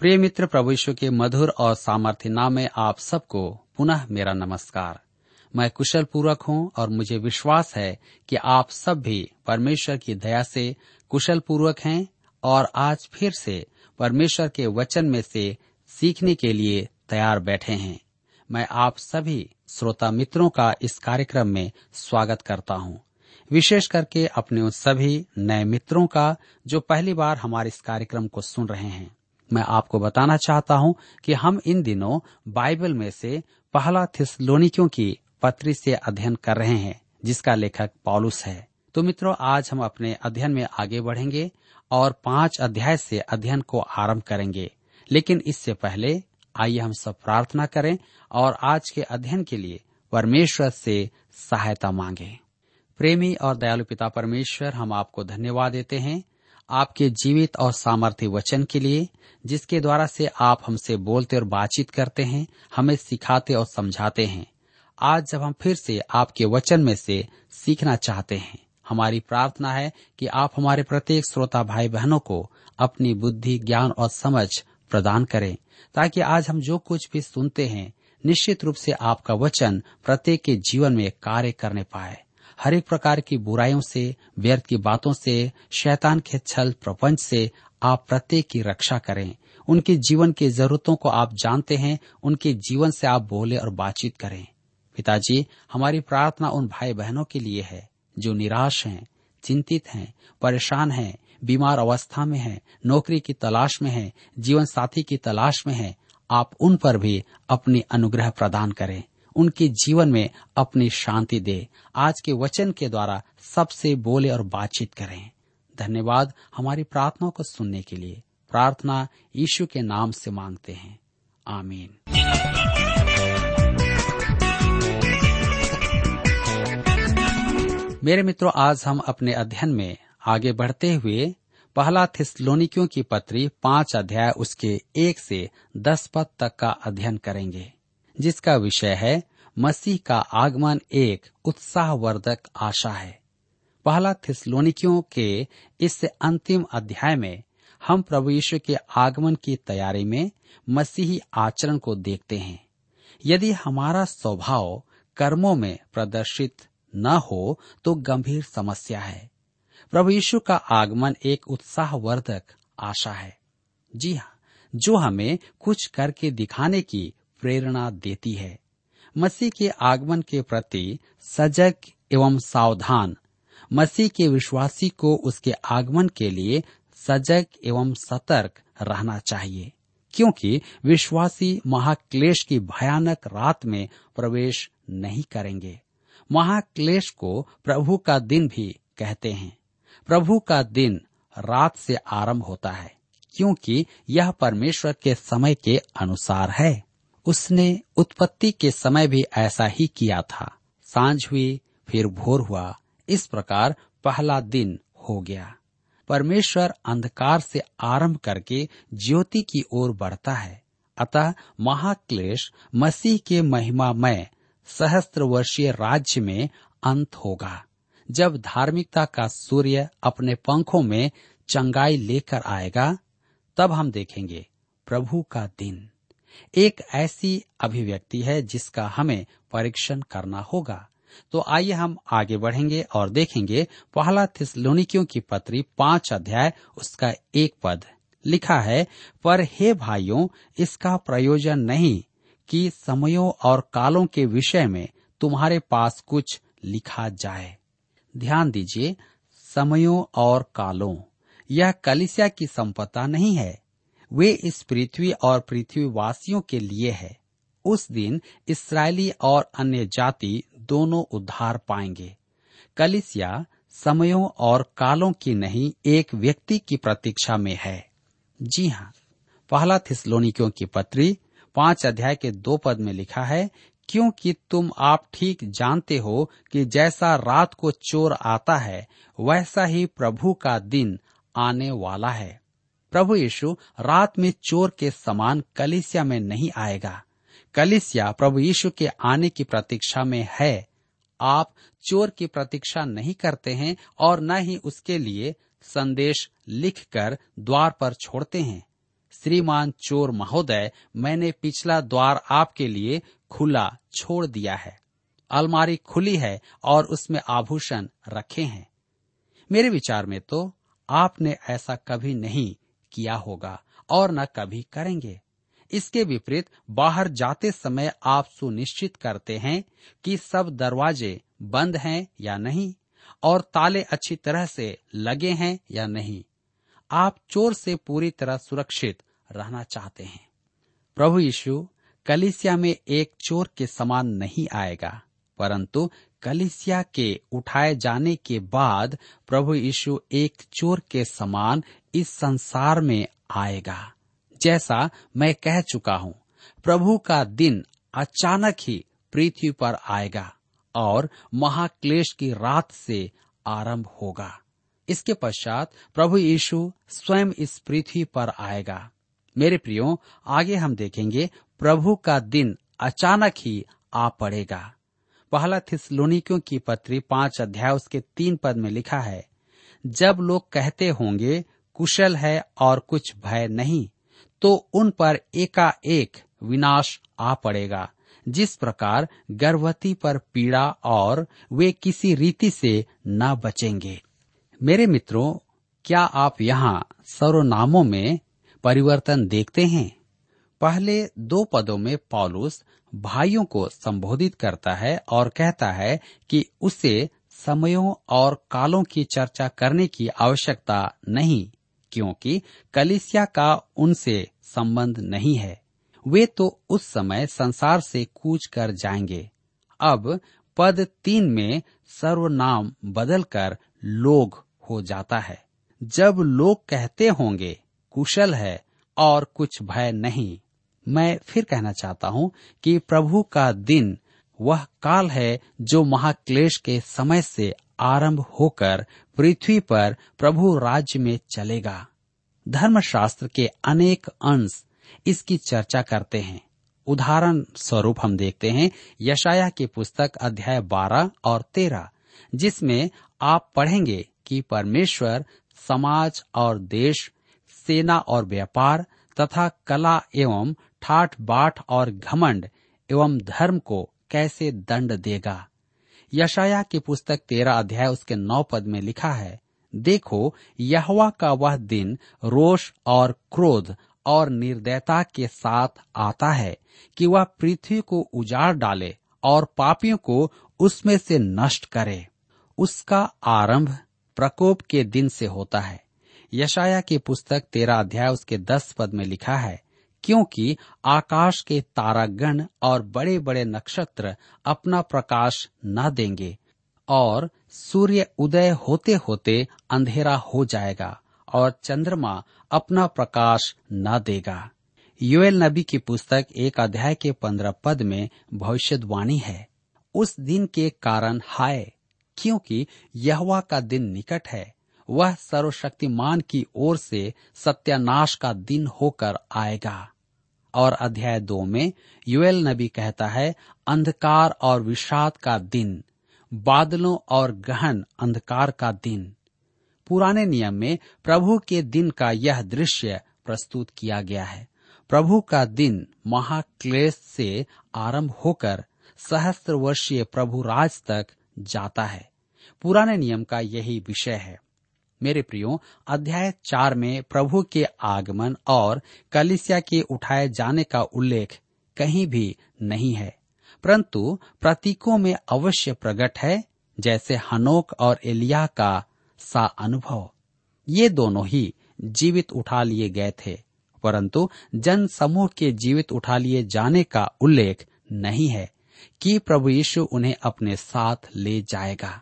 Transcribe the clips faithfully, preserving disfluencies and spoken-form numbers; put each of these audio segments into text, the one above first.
प्रिय मित्र, प्रभु यीशु के मधुर और सामर्थ्य नाम में आप सबको पुनः मेरा नमस्कार। मैं कुशल पूर्वक हूँ और मुझे विश्वास है कि आप सब भी परमेश्वर की दया से कुशल पूर्वक हैं और आज फिर से परमेश्वर के वचन में से सीखने के लिए तैयार बैठे हैं। मैं आप सभी श्रोता मित्रों का इस कार्यक्रम में स्वागत करता हूँ, विशेष करके अपने उन सभी नए मित्रों का जो पहली बार हमारे इस कार्यक्रम को सुन रहे हैं। मैं आपको बताना चाहता हूँ कि हम इन दिनों बाइबल में से पहला थिस्सलुनीकियों की पत्री से अध्ययन कर रहे हैं जिसका लेखक पौलुस है। तो मित्रों, आज हम अपने अध्ययन में आगे बढ़ेंगे और पांच अध्याय से अध्ययन को आरंभ करेंगे। लेकिन इससे पहले आइए हम सब प्रार्थना करें और आज के अध्ययन के लिए परमेश्वर से सहायता मांगे। प्रेमी और दयालु पिता परमेश्वर, हम आपको धन्यवाद देते हैं आपके जीवित और सामर्थ्य वचन के लिए, जिसके द्वारा से आप हमसे बोलते और बातचीत करते हैं, हमें सिखाते और समझाते हैं। आज जब हम फिर से आपके वचन में से सीखना चाहते हैं, हमारी प्रार्थना है कि आप हमारे प्रत्येक श्रोता भाई बहनों को अपनी बुद्धि, ज्ञान और समझ प्रदान करें, ताकि आज हम जो कुछ भी सुनते हैं निश्चित रूप से आपका वचन प्रत्येक के जीवन में कार्य करने पाए। हर एक प्रकार की बुराइयों से, व्यर्थ की बातों से, शैतान के छल प्रपंच से आप प्रत्येक की रक्षा करें। उनके जीवन की जरूरतों को आप जानते हैं, उनके जीवन से आप बोले और बातचीत करें। पिताजी, हमारी प्रार्थना उन भाई बहनों के लिए है जो निराश हैं, चिंतित हैं, परेशान हैं, बीमार अवस्था में हैं, नौकरी की तलाश में हैं, जीवन साथी की तलाश में हैं। आप उन पर भी अपनी अनुग्रह प्रदान करें, उनके जीवन में अपनी शांति दे। आज के वचन के द्वारा सबसे बोले और बातचीत करें। धन्यवाद हमारी प्रार्थनाओं को सुनने के लिए। प्रार्थना यीशु के नाम से मांगते हैं, आमीन। मेरे मित्रों, आज हम अपने अध्ययन में आगे बढ़ते हुए पहला थिस्सलुनीकियों की पत्री पांच अध्याय उसके एक से दस पद तक का अध्ययन करेंगे, जिसका विषय है मसीह का आगमन एक उत्साहवर्धक आशा है। पहला थिस्सलुनीकियों के इस अंतिम अध्याय में हम प्रभु यीशु के आगमन की तैयारी में मसीही आचरण को देखते हैं। यदि हमारा स्वभाव कर्मों में प्रदर्शित न हो तो गंभीर समस्या है। प्रभु यीशु का आगमन एक उत्साहवर्धक आशा है, जी हाँ, जो हमें कुछ करके दिखाने की प्रेरणा देती है। मसीह के आगमन के प्रति सजग एवं सावधान मसीह के विश्वासी को उसके आगमन के लिए सजग एवं सतर्क रहना चाहिए, क्योंकि विश्वासी महाक्लेश की भयानक रात में प्रवेश नहीं करेंगे। महाक्लेश को प्रभु का दिन भी कहते हैं। प्रभु का दिन रात से आरंभ होता है, क्योंकि यह परमेश्वर के समय के अनुसार है। उसने उत्पत्ति के समय भी ऐसा ही किया था। सांझ हुई, फिर भोर हुआ, इस प्रकार पहला दिन हो गया। परमेश्वर अंधकार से आरंभ करके ज्योति की ओर बढ़ता है। अतः महाक्लेश मसीह के महिमामय सहस्त्र वर्षीय राज्य में अंत होगा, जब धार्मिकता का सूर्य अपने पंखों में चंगाई लेकर आएगा। तब हम देखेंगे प्रभु का दिन एक ऐसी अभिव्यक्ति है जिसका हमें परीक्षण करना होगा। तो आइए हम आगे बढ़ेंगे और देखेंगे पहला थिस्सलूनिकियों की पत्री पांच अध्याय उसका एक पद लिखा है, पर हे भाइयों, इसका प्रयोजन नहीं कि समयों और कालों के विषय में तुम्हारे पास कुछ लिखा जाए। ध्यान दीजिए, समयों और कालों, यह कलीसिया की संपदा नहीं है, वे इस पृथ्वी और पृथ्वीवासियों के लिए है। उस दिन इस्राएली और अन्य जाति दोनों उद्धार पाएंगे। कलीसिया समयों और कालों की नहीं, एक व्यक्ति की प्रतीक्षा में है। जी हाँ, पहला थिस्सलुनीकियों की पत्री पांच अध्याय के दो पद में लिखा है, क्योंकि तुम आप ठीक जानते हो कि जैसा रात को चोर आता है, वैसा ही प्रभु का दिन आने वाला है। प्रभु यीशु रात में चोर के समान कलीसिया में नहीं आएगा। कलीसिया प्रभु यीशु के आने की प्रतीक्षा में है। आप चोर की प्रतीक्षा नहीं करते हैं और न ही उसके लिए संदेश लिखकर द्वार पर छोड़ते हैं। श्रीमान चोर महोदय, मैंने पिछला द्वार आपके लिए खुला छोड़ दिया है, अलमारी खुली है और उसमें आभूषण रखे हैं। मेरे विचार में तो आपने ऐसा कभी नहीं किया होगा और न कभी करेंगे। इसके विपरीत बाहर जाते समय आप सुनिश्चित करते हैं कि सब दरवाजे बंद हैं या नहीं और ताले अच्छी तरह से लगे हैं या नहीं। आप चोर से पूरी तरह सुरक्षित रहना चाहते हैं। प्रभु यीशु कलीसिया में एक चोर के समान नहीं आएगा, परंतु कलीसिया के उठाए जाने के बाद प्रभु यीशु एक चोर के समान इस संसार में आएगा। जैसा मैं कह चुका हूँ, प्रभु का दिन अचानक ही पृथ्वी पर आएगा और महाक्लेश की रात से आरंभ होगा। इसके पश्चात प्रभु यीशु स्वयं इस पृथ्वी पर आएगा। मेरे प्रियो, आगे हम देखेंगे प्रभु का दिन अचानक ही आ पड़ेगा। पहला थिस्सलुनीकियों की पत्री पांच अध्याय उसके तीन पद में लिखा है, जब लोग कहते होंगे कुशल है और कुछ भय नहीं, तो उन पर एकाएक विनाश आ पड़ेगा, जिस प्रकार गर्भवती पर पीड़ा, और वे किसी रीति से न बचेंगे। मेरे मित्रों, क्या आप यहाँ सर्वनामों में परिवर्तन देखते हैं? पहले दो पदों में पौलुस भाइयों को संबोधित करता है और कहता है कि उसे समयों और कालों की चर्चा करने की आवश्यकता नहीं, क्योंकि कलीसिया का उनसे संबंध नहीं है। वे तो उस समय संसार से कूच कर जाएंगे। अब पद तीन में सर्वनाम बदलकर लोग हो जाता है। जब लोग कहते होंगे कुशल है और कुछ भय नहीं, मैं फिर कहना चाहता हूँ कि प्रभु का दिन वह काल है जो महाक्लेश के समय से आरंभ होकर पृथ्वी पर प्रभु राज्य में चलेगा। धर्मशास्त्र के अनेक अंश इसकी चर्चा करते हैं। उदाहरण स्वरूप हम देखते हैं यशायाह की पुस्तक अध्याय बारह और तेरह, जिसमें आप पढ़ेंगे कि परमेश्वर समाज और देश, सेना और व्यापार तथा कला एवं ठाठ बाट और घमंड एवं धर्म को कैसे दंड देगा। यशायाह की पुस्तक तेरह अध्याय उसके नौ पद में लिखा है, देखो यहोवा का वह दिन रोष और क्रोध और निर्दयता के साथ आता है कि वह पृथ्वी को उजाड़ डाले और पापियों को उसमें से नष्ट करे। उसका आरंभ प्रकोप के दिन से होता है। यशायाह की पुस्तक तेरह अध्याय उसके दस पद में लिखा है, क्योंकि आकाश के तारागण और बड़े बड़े नक्षत्र अपना प्रकाश न देंगे और सूर्य उदय होते होते अंधेरा हो जाएगा और चंद्रमा अपना प्रकाश न देगा। योएल नबी की पुस्तक एक अध्याय के पंद्रह पद में भविष्यवाणी है, उस दिन के कारण हाय, क्योंकि यहोवा का दिन निकट है, वह सर्वशक्तिमान की ओर से सत्यानाश का दिन होकर आएगा। और अध्याय दो में योएल नबी कहता है, अंधकार और विषाद का दिन, बादलों और गहन अंधकार का दिन। पुराने नियम में प्रभु के दिन का यह दृश्य प्रस्तुत किया गया है। प्रभु का दिन महाक्लेश से आरंभ होकर सहस्त्र वर्षीय प्रभु राज तक जाता है। पुराने नियम का यही विषय है। मेरे प्रियो, अध्याय चार में प्रभु के आगमन और कलीसिया के उठाए जाने का उल्लेख कहीं भी नहीं है, परंतु प्रतीकों में अवश्य प्रकट है, जैसे हनोक और एलिया का सा अनुभव। ये दोनों ही जीवित उठा लिए गए थे, परंतु जन समूह के जीवित उठा लिए जाने का उल्लेख नहीं है कि प्रभु यीशु उन्हें अपने साथ ले जाएगा।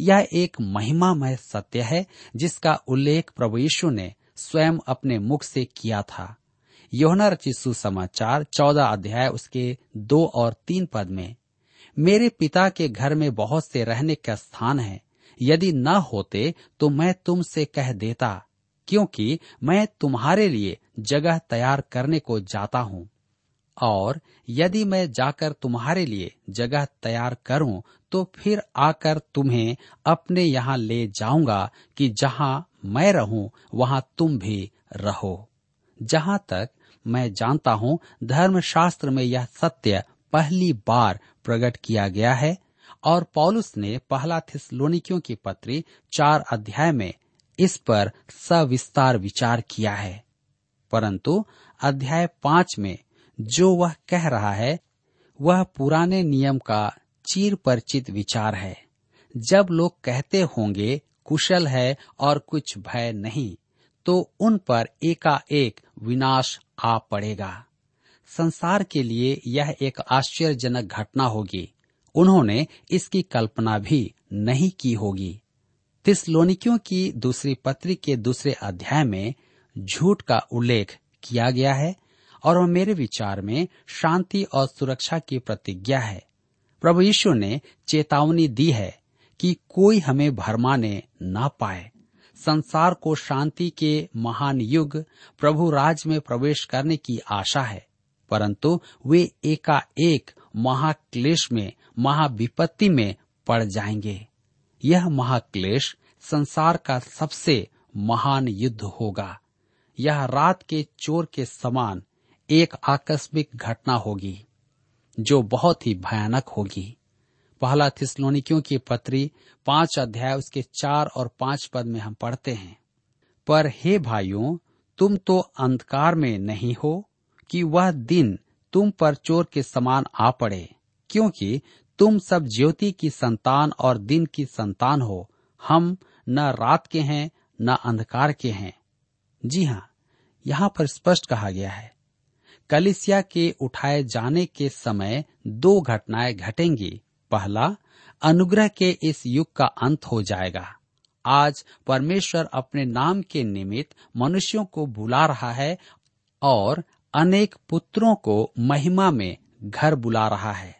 यह एक महिमामय सत्य है जिसका उल्लेख प्रभु यीशु ने स्वयं अपने मुख से किया था। यूहन्ना रचित सुसमाचार चौदह अध्याय उसके दो और तीन पद में, मेरे पिता के घर में बहुत से रहने का स्थान है, यदि न होते तो मैं तुमसे कह देता, क्योंकि मैं तुम्हारे लिए जगह तैयार करने को जाता हूँ। और यदि मैं जाकर तुम्हारे लिए जगह तैयार करूँ तो फिर आकर तुम्हें अपने यहाँ ले जाऊंगा कि जहाँ मैं रहूँ वहाँ तुम भी रहो। जहाँ तक मैं जानता हूँ, धर्मशास्त्र में यह सत्य पहली बार प्रकट किया गया है और पौलुस ने पहला थिस्सलूनिकियों की पत्री चार अध्याय में इस पर सविस्तार विचार किया है। परंतु अध्याय पांच में जो वह कह रहा है वह पुराने नियम का चीर परिचित विचार है। जब लोग कहते होंगे कुशल है और कुछ भय नहीं, तो उन पर एकाएक विनाश आ पड़ेगा। संसार के लिए यह एक आश्चर्यजनक घटना होगी। उन्होंने इसकी कल्पना भी नहीं की होगी। थिस्सलूनिकियों की दूसरी पत्री के दूसरे अध्याय में झूठ का उल्लेख किया गया है और वह मेरे विचार में शांति और सुरक्षा की प्रतिज्ञा है। प्रभु यीशु ने चेतावनी दी है कि कोई हमें भरमाने ना पाए। संसार को शांति के महान युग प्रभु राज में प्रवेश करने की आशा है, परंतु वे एकाएक महाक्लेश में, महाविपत्ति में पड़ जाएंगे। यह महाक्लेश संसार का सबसे महान युद्ध होगा। यह रात के चोर के समान एक आकस्मिक घटना होगी जो बहुत ही भयानक होगी। पहला थिस्सलूनिकियों की पत्री पांच अध्याय उसके चार और पांच पद में हम पढ़ते हैं, पर हे भाइयों, तुम तो अंधकार में नहीं हो कि वह दिन तुम पर चोर के समान आ पड़े, क्योंकि तुम सब ज्योति की संतान और दिन की संतान हो। हम न रात के हैं न अंधकार के हैं। जी हाँ, यहाँ पर स्पष्ट कहा गया है, कलीसिया के उठाए जाने के समय दो घटनाएं घटेंगी। पहला, अनुग्रह के इस युग का अंत हो जाएगा। आज परमेश्वर अपने नाम के निमित्त मनुष्यों को बुला रहा है और अनेक पुत्रों को महिमा में घर बुला रहा है।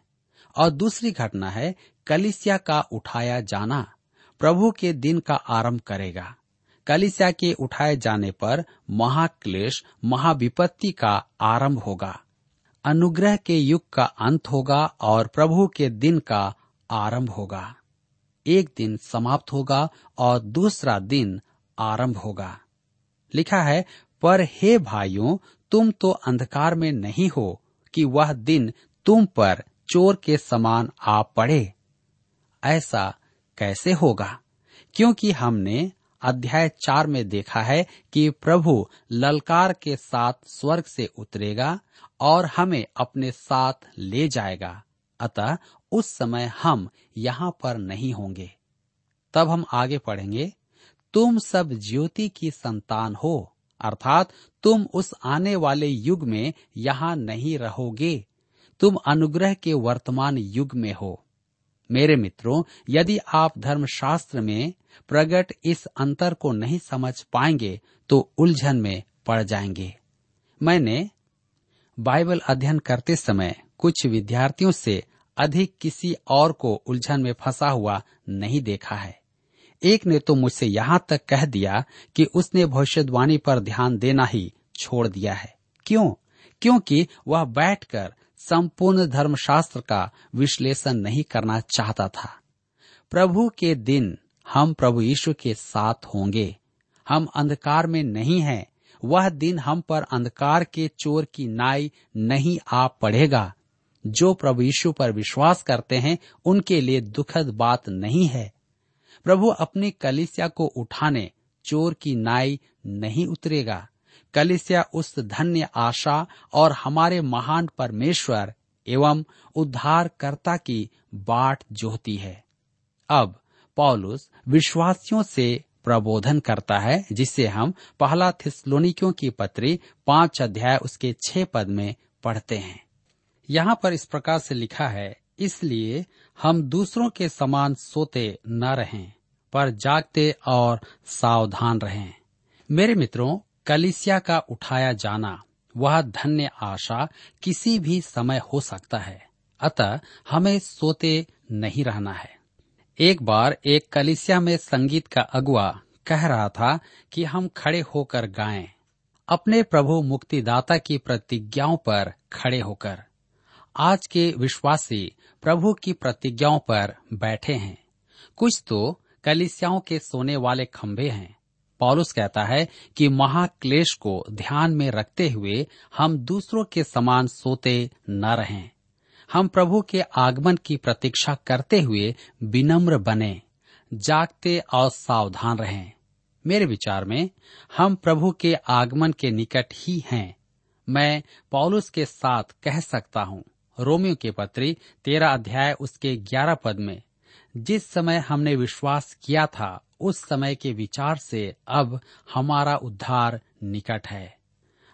और दूसरी घटना है कलीसिया का उठाया जाना, प्रभु के दिन का आरंभ करेगा। कलीसिया के उठाए जाने पर महाक्लेश, महाविपत्ति का आरंभ होगा, अनुग्रह के युग का अंत होगा और प्रभु के दिन का आरंभ होगा। एक दिन समाप्त होगा और दूसरा दिन आरंभ होगा। लिखा है, पर हे भाइयों, तुम तो अंधकार में नहीं हो कि वह दिन तुम पर चोर के समान आ पड़े। ऐसा कैसे होगा? क्योंकि हमने अध्याय चार में देखा है कि प्रभु ललकार के साथ स्वर्ग से उतरेगा और हमें अपने साथ ले जाएगा। अतः उस समय हम यहाँ पर नहीं होंगे। तब हम आगे पढ़ेंगे, तुम सब ज्योति की संतान हो, अर्थात तुम उस आने वाले युग में यहाँ नहीं रहोगे। तुम अनुग्रह के वर्तमान युग में हो। मेरे मित्रों, यदि आप धर्मशास्त्र में प्रकट इस अंतर को नहीं समझ पाएंगे तो उलझन में पड़ जाएंगे। मैंने बाइबल अध्ययन करते समय कुछ विद्यार्थियों से अधिक किसी और को उलझन में फंसा हुआ नहीं देखा है। एक ने तो मुझसे यहाँ तक कह दिया कि उसने भविष्यवाणी पर ध्यान देना ही छोड़ दिया है। क्यों? क्योंकि वह बैठकर संपूर्ण धर्मशास्त्र का विश्लेषण नहीं करना चाहता था। प्रभु के दिन हम प्रभु यीशु के साथ होंगे। हम अंधकार में नहीं हैं। वह दिन हम पर अंधकार के चोर की नाई नहीं आ पड़ेगा। जो प्रभु यीशु पर विश्वास करते हैं उनके लिए दुखद बात नहीं है। प्रभु अपनी कलीसिया को उठाने चोर की नाई नहीं उतरेगा। कलीसिया उस धन्य आशा और हमारे महान परमेश्वर एवं उद्धारकर्ता की बाट जोहती है। अब पौलुस विश्वासियों से प्रबोधन करता है, जिसे हम पहला थिस्सलूनिकियों की पत्री पांच अध्याय उसके छह पद में पढ़ते हैं। यहाँ पर इस प्रकार से लिखा है, इसलिए हम दूसरों के समान सोते न रहें, पर जागते और सावधान रहें। मेरे मित्रों, कलीसिया का उठाया जाना, वह धन्य आशा किसी भी समय हो सकता है, अतः हमें सोते नहीं रहना है। एक बार एक कलीसिया में संगीत का अगुआ कह रहा था कि हम खड़े होकर गाएं, अपने प्रभु मुक्तिदाता की प्रतिज्ञाओं पर खड़े होकर। आज के विश्वासी प्रभु की प्रतिज्ञाओं पर बैठे हैं। कुछ तो कलीसियाओं के सोने वाले खंभे हैं। पौलुस कहता है कि महाक्लेश को ध्यान में रखते हुए हम दूसरों के समान सोते न रहें। हम प्रभु के आगमन की प्रतीक्षा करते हुए विनम्र बने, जागते और सावधान रहें। मेरे विचार में हम प्रभु के आगमन के निकट ही हैं। मैं पौलुस के साथ कह सकता हूँ, रोमियों के पत्री तेरह अध्याय उसके ग्यारह पद में, जिस समय हमने विश्वास किया था उस समय के विचार से अब हमारा उद्धार निकट है।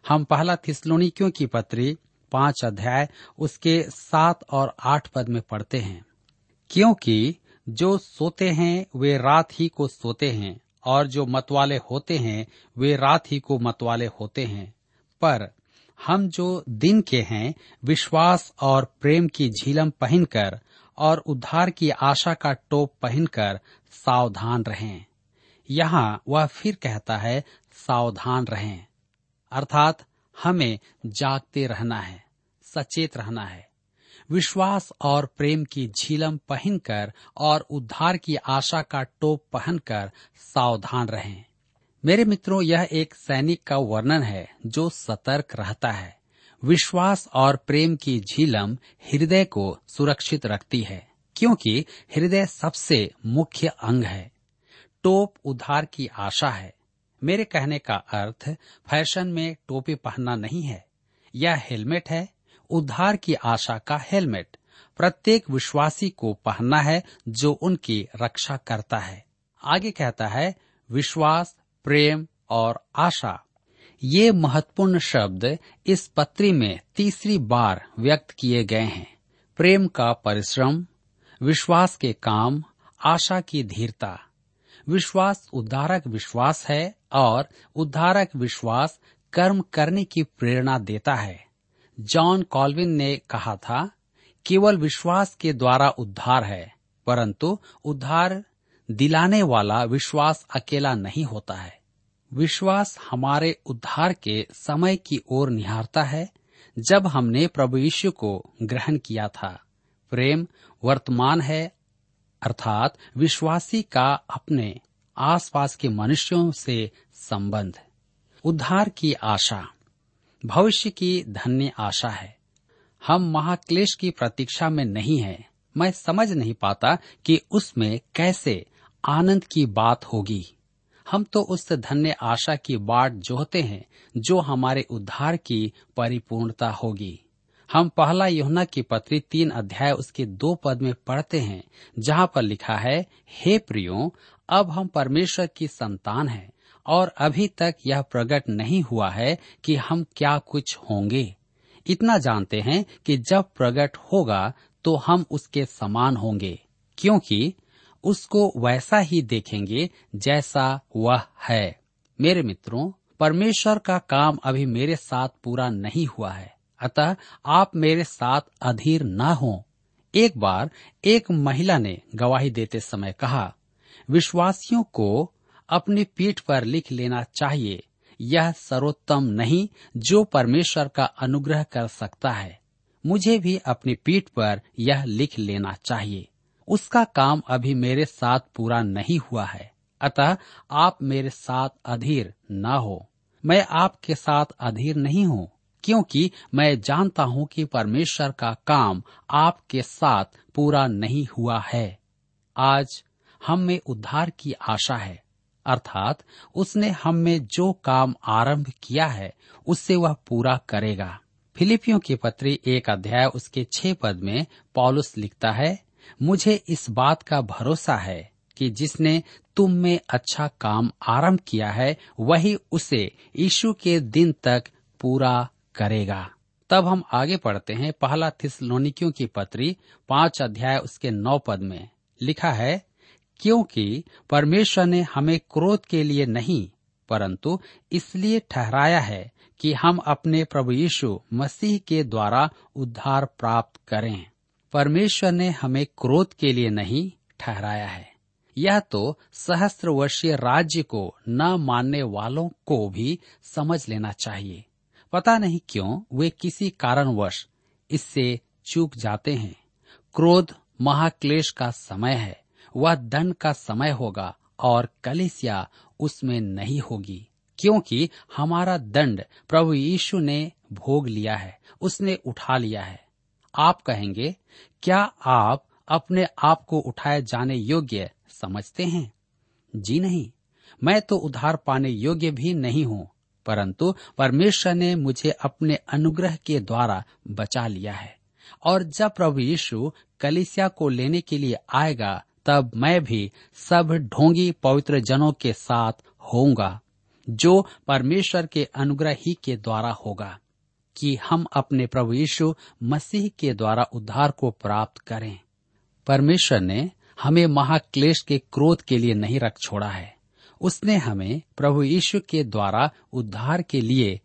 हम पहला थिस्सलुनीकियों की पत्री पांच अध्याय उसके सात और आठ पद में पढ़ते हैं, क्योंकि जो सोते हैं वे रात ही को सोते हैं, और जो मतवाले होते हैं वे रात ही को मतवाले होते हैं, पर हम जो दिन के हैं विश्वास और प्रेम की झिलम पहनकर और उद्धार की आशा का टोप पहनकर सावधान रहें। यहाँ वह फिर कहता है सावधान रहें, अर्थात हमें जागते रहना है, सचेत रहना है। विश्वास और प्रेम की झिलम पहनकर और उद्धार की आशा का टोप पहनकर सावधान रहें। मेरे मित्रों, यह एक सैनिक का वर्णन है जो सतर्क रहता है। विश्वास और प्रेम की झिलम हृदय को सुरक्षित रखती है, क्योंकि हृदय सबसे मुख्य अंग है। टोप उद्धार की आशा है। मेरे कहने का अर्थ फैशन में टोपी पहनना नहीं है। यह हेलमेट है, उद्धार की आशा का हेलमेट प्रत्येक विश्वासी को पहनना है जो उनकी रक्षा करता है। आगे कहता है विश्वास, प्रेम और आशा। ये महत्वपूर्ण शब्द इस पत्री में तीसरी बार व्यक्त किए गए हैं। प्रेम का परिश्रम, विश्वास के काम, आशा की धीरता। विश्वास उद्धारक विश्वास है और उद्धारक विश्वास कर्म करने की प्रेरणा देता है। जॉन कॉल्विन ने कहा था, केवल विश्वास के द्वारा उद्धार है, परंतु उद्धार दिलाने वाला विश्वास अकेला नहीं होता है। विश्वास हमारे उद्धार के समय की ओर निहारता है, जब हमने प्रभु यीशु को ग्रहण किया था। प्रेम वर्तमान है, अर्थात विश्वासी का अपने आसपास के मनुष्यों से संबंध। उद्धार की आशा भविष्य की धन्य आशा है। हम महाक्लेश की प्रतीक्षा में नहीं हैं। मैं समझ नहीं पाता कि उसमें कैसे आनंद की बात होगी। हम तो उस धन्य आशा की बाट जोहते हैं जो हमारे उद्धार की परिपूर्णता होगी। हम पहला यूहन्ना की पत्री तीन अध्याय उसके दो पद में पढ़ते हैं, जहाँ पर लिखा है, हे प्रियो, अब हम परमेश्वर की संतान हैं और अभी तक यह प्रकट नहीं हुआ है कि हम क्या कुछ होंगे। इतना जानते हैं कि जब प्रकट होगा तो हम उसके समान होंगे, क्योंकि उसको वैसा ही देखेंगे जैसा वह है। मेरे मित्रों, परमेश्वर का काम अभी मेरे साथ पूरा नहीं हुआ है, अतः आप मेरे साथ अधीर ना हों। एक बार एक महिला ने गवाही देते समय कहा, विश्वासियों को अपनी पीठ पर लिख लेना चाहिए, यह सर्वोत्तम नहीं जो परमेश्वर का अनुग्रह कर सकता है। मुझे भी अपनी पीठ पर यह लिख लेना चाहिए। उसका काम अभी मेरे साथ पूरा नहीं हुआ है, अतः आप मेरे साथ अधीर ना हो। मैं आपके साथ अधीर नहीं हूँ, क्योंकि मैं जानता हूं कि परमेश्वर का काम आपके साथ पूरा नहीं हुआ है। आज हम में उद्धार की आशा है, अर्थात उसने हम में जो काम आरंभ किया है उससे वह पूरा करेगा। फिलिपियों के पत्री एक अध्याय उसके छह पद में पौलुस लिखता है, मुझे इस बात का भरोसा है कि जिसने तुम में अच्छा काम आरंभ किया है वही उसे यीशु के दिन तक पूरा करेगा। तब हम आगे पढ़ते हैं पहला थिस्सलूनिकियों की पत्री पांच अध्याय उसके नौ पद में लिखा है, क्योंकि परमेश्वर ने हमें क्रोध के लिए नहीं परंतु इसलिए ठहराया है कि हम अपने प्रभु यीशु मसीह के द्वारा उद्धार प्राप्त करें। परमेश्वर ने हमें क्रोध के लिए नहीं ठहराया है, यह तो सहस्त्र वर्षीय राज्य को न मानने वालों को भी समझ लेना चाहिए। पता नहीं क्यों वे किसी कारणवश इससे चूक जाते हैं। क्रोध महाक्लेश का समय है, वह दंड का समय होगा और कलीसिया उसमें नहीं होगी, क्योंकि हमारा दंड प्रभु यीशु ने भोग लिया है, उसने उठा लिया है। आप कहेंगे, क्या आप अपने आप को उठाए जाने योग्य समझते हैं? जी नहीं, मैं तो उद्धार पाने योग्य भी नहीं हूँ, परंतु परमेश्वर ने मुझे अपने अनुग्रह के द्वारा बचा लिया है। और जब प्रभु यीशु कलीसिया को लेने के लिए आएगा तब मैं भी सब ढोंगी पवित्र जनों के साथ होऊंगा, जो परमेश्वर के अनुग्रह ही के द्वारा होगा कि हम अपने प्रभु यीशु मसीह के द्वारा उद्धार को प्राप्त करें। परमेश्वर ने हमें महाक्लेश के क्रोध के लिए नहीं रख छोड़ा है, उसने हमें प्रभु यीशु के द्वारा उद्धार के लिए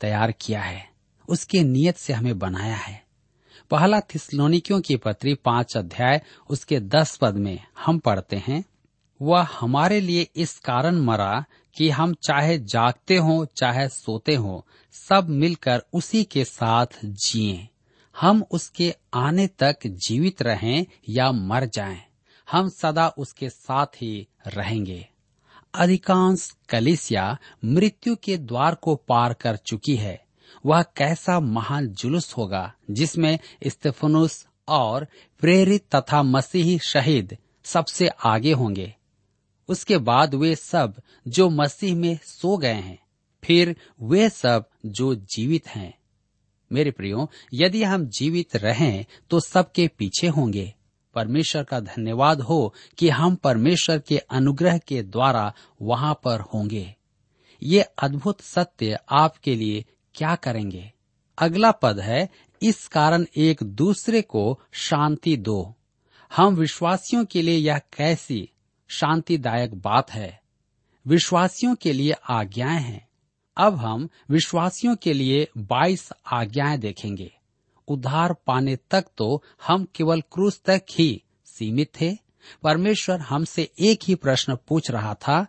तैयार किया है, उसके नियत से हमें बनाया है। पहला थिस्सलुनीकियों की पत्री पांच अध्याय उसके दस पद में हम पढ़ते हैं, वह हमारे लिए इस कारण मरा कि हम चाहे जागते हों चाहे सोते हों सब मिलकर उसी के साथ जिएं। हम उसके आने तक जीवित रहें या मर जाएं, हम सदा उसके साथ ही रहेंगे। अधिकांश कलीसिया मृत्यु के द्वार को पार कर चुकी है। वह कैसा महान जुलूस होगा जिसमें स्तेफनुस और प्रेरित तथा मसीही शहीद सबसे आगे होंगे। उसके बाद वे सब जो मसीह में सो गए हैं, फिर वे सब जो जीवित हैं। मेरे प्रियो, यदि हम जीवित रहें तो सबके पीछे होंगे। परमेश्वर का धन्यवाद हो कि हम परमेश्वर के अनुग्रह के द्वारा वहां पर होंगे। ये अद्भुत सत्य आपके लिए क्या करेंगे? अगला पद है, इस कारण एक दूसरे को शांति दो। हम विश्वासियों के लिए यह कैसी शांतिदायक बात है। विश्वासियों के लिए आज्ञाएं हैं। अब हम विश्वासियों के लिए बाईस आज्ञाएं देखेंगे। उद्धार पाने तक तो हम केवल क्रूस तक ही सीमित थे। परमेश्वर हमसे एक ही प्रश्न पूछ रहा था,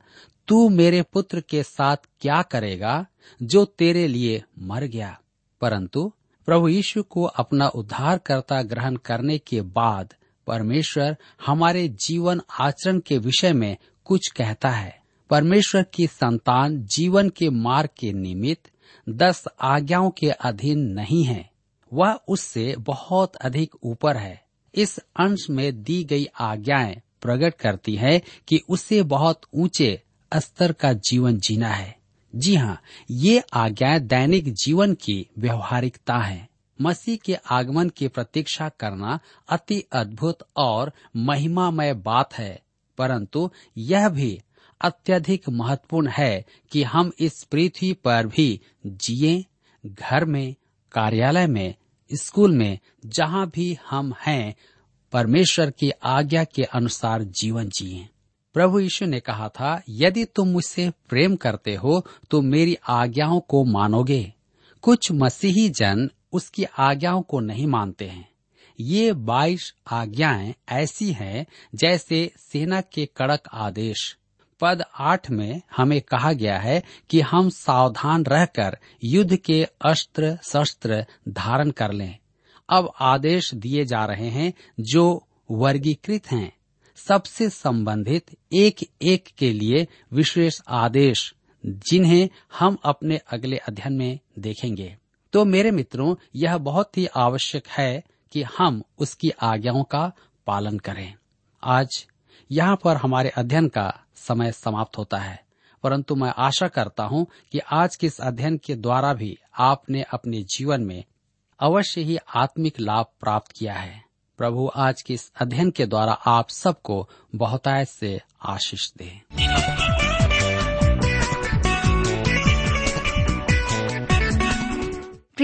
तू मेरे पुत्र के साथ क्या करेगा जो तेरे लिए मर गया? परंतु प्रभु यीशु को अपना उद्धारकर्ता ग्रहण करने के बाद परमेश्वर हमारे जीवन आचरण के विषय में कुछ कहता है। परमेश्वर की संतान जीवन के मार्ग के निमित्त दस आज्ञाओं के अधीन नहीं है, वह उससे बहुत अधिक ऊपर है। इस अंश में दी गई आज्ञाएं प्रकट करती है कि उसे बहुत ऊंचे स्तर का जीवन जीना है। जी हाँ, ये आज्ञाएं दैनिक जीवन की व्यवहारिकता है। मसीह के आगमन की प्रतीक्षा करना अति अद्भुत और महिमामय बात है, परंतु यह भी अत्यधिक महत्वपूर्ण है कि हम इस पृथ्वी पर भी जिए। घर में, कार्यालय में, स्कूल में, जहाँ भी हम हैं, परमेश्वर की आज्ञा के अनुसार जीवन जिए। प्रभु यीशु ने कहा था, यदि तुम मुझसे प्रेम करते हो तो मेरी आज्ञाओं को मानोगे। कुछ मसीही जन उसकी आज्ञाओं को नहीं मानते हैं। ये बाईस आज्ञाएं ऐसी हैं जैसे सेना के कड़क आदेश। पद आठ में हमें कहा गया है कि हम सावधान रहकर युद्ध के अस्त्र शस्त्र धारण कर लें। अब आदेश दिए जा रहे हैं जो वर्गीकृत हैं। सबसे संबंधित एक एक के लिए विशेष आदेश, जिन्हें हम अपने अगले अध्ययन में देखेंगे। तो मेरे मित्रों, यह बहुत ही आवश्यक है कि हम उसकी आज्ञाओं का पालन करें। आज यहाँ पर हमारे अध्ययन का समय समाप्त होता है, परंतु मैं आशा करता हूँ कि आज के इस अध्ययन के द्वारा भी आपने अपने जीवन में अवश्य ही आत्मिक लाभ प्राप्त किया है। प्रभु आज के इस अध्ययन के द्वारा आप सबको बहुतायत से आशीष दे।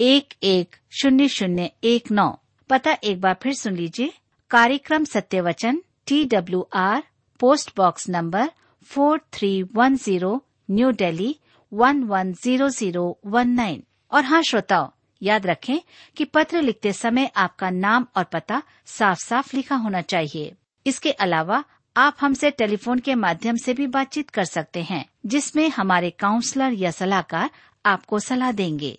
एक एक शून्य शून्य एक नौ। पता एक बार फिर सुन लीजिए। कार्यक्रम सत्य Vachan, T W R, post box number four three one zero, New Delhi one one zero zero one nine. और हाँ श्रोताओ, याद रखें कि पत्र लिखते समय आपका नाम और पता साफ साफ लिखा होना चाहिए। इसके अलावा आप हमसे टेलीफोन के माध्यम से भी बातचीत कर सकते हैं, जिसमें हमारे काउंसलर या सलाहकार आपको सलाह देंगे।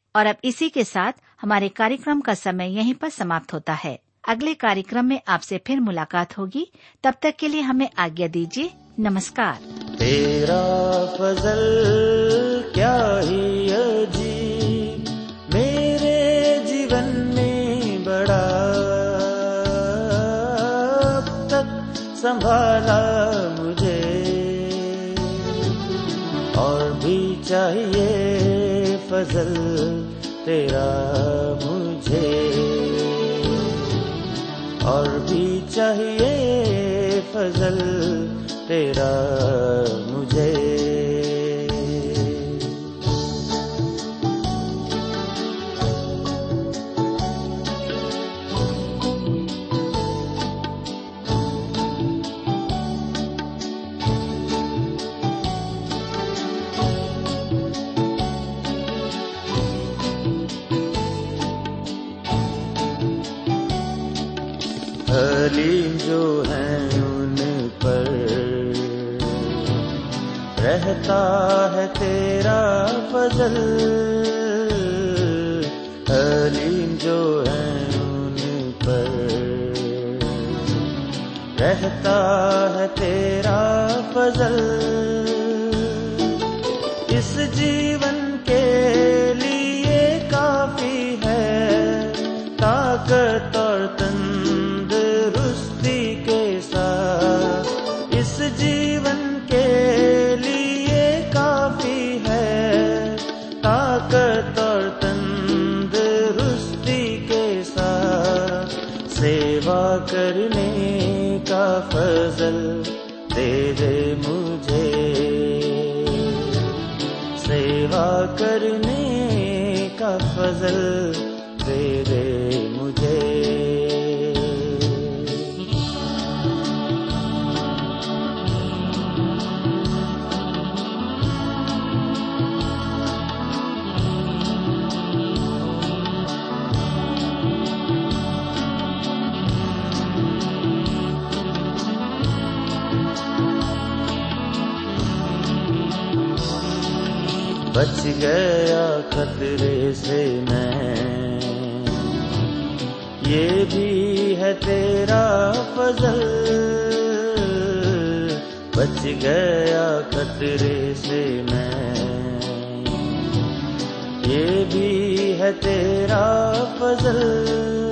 और अब इसी के साथ हमारे कार्यक्रम का समय यहीं पर समाप्त होता है। अगले कार्यक्रम में आपसे फिर मुलाकात होगी। तब तक के लिए हमें आज्ञा दीजिए। नमस्कार। तेरा फजल क्या ही अजीब, मेरे जीवन में बड़ा अब तक संभाला मुझे, और भी चाहिए फजल तेरा मुझे, और भी चाहिए फजल तेरा मुझे। हलीम जो है उन पर रहता है तेरा फजल, हलीम जो है उन पर रहता है तेरा फजल। इस जीवन के लिए काफी है ताकत और करने का फजल दे दे मुझे, सेवा करने का फजल दे दे मुझे। बच गया खतरे से मैं, ये भी है तेरा फजल, बच गया खतरे से मैं, ये भी है तेरा फजल।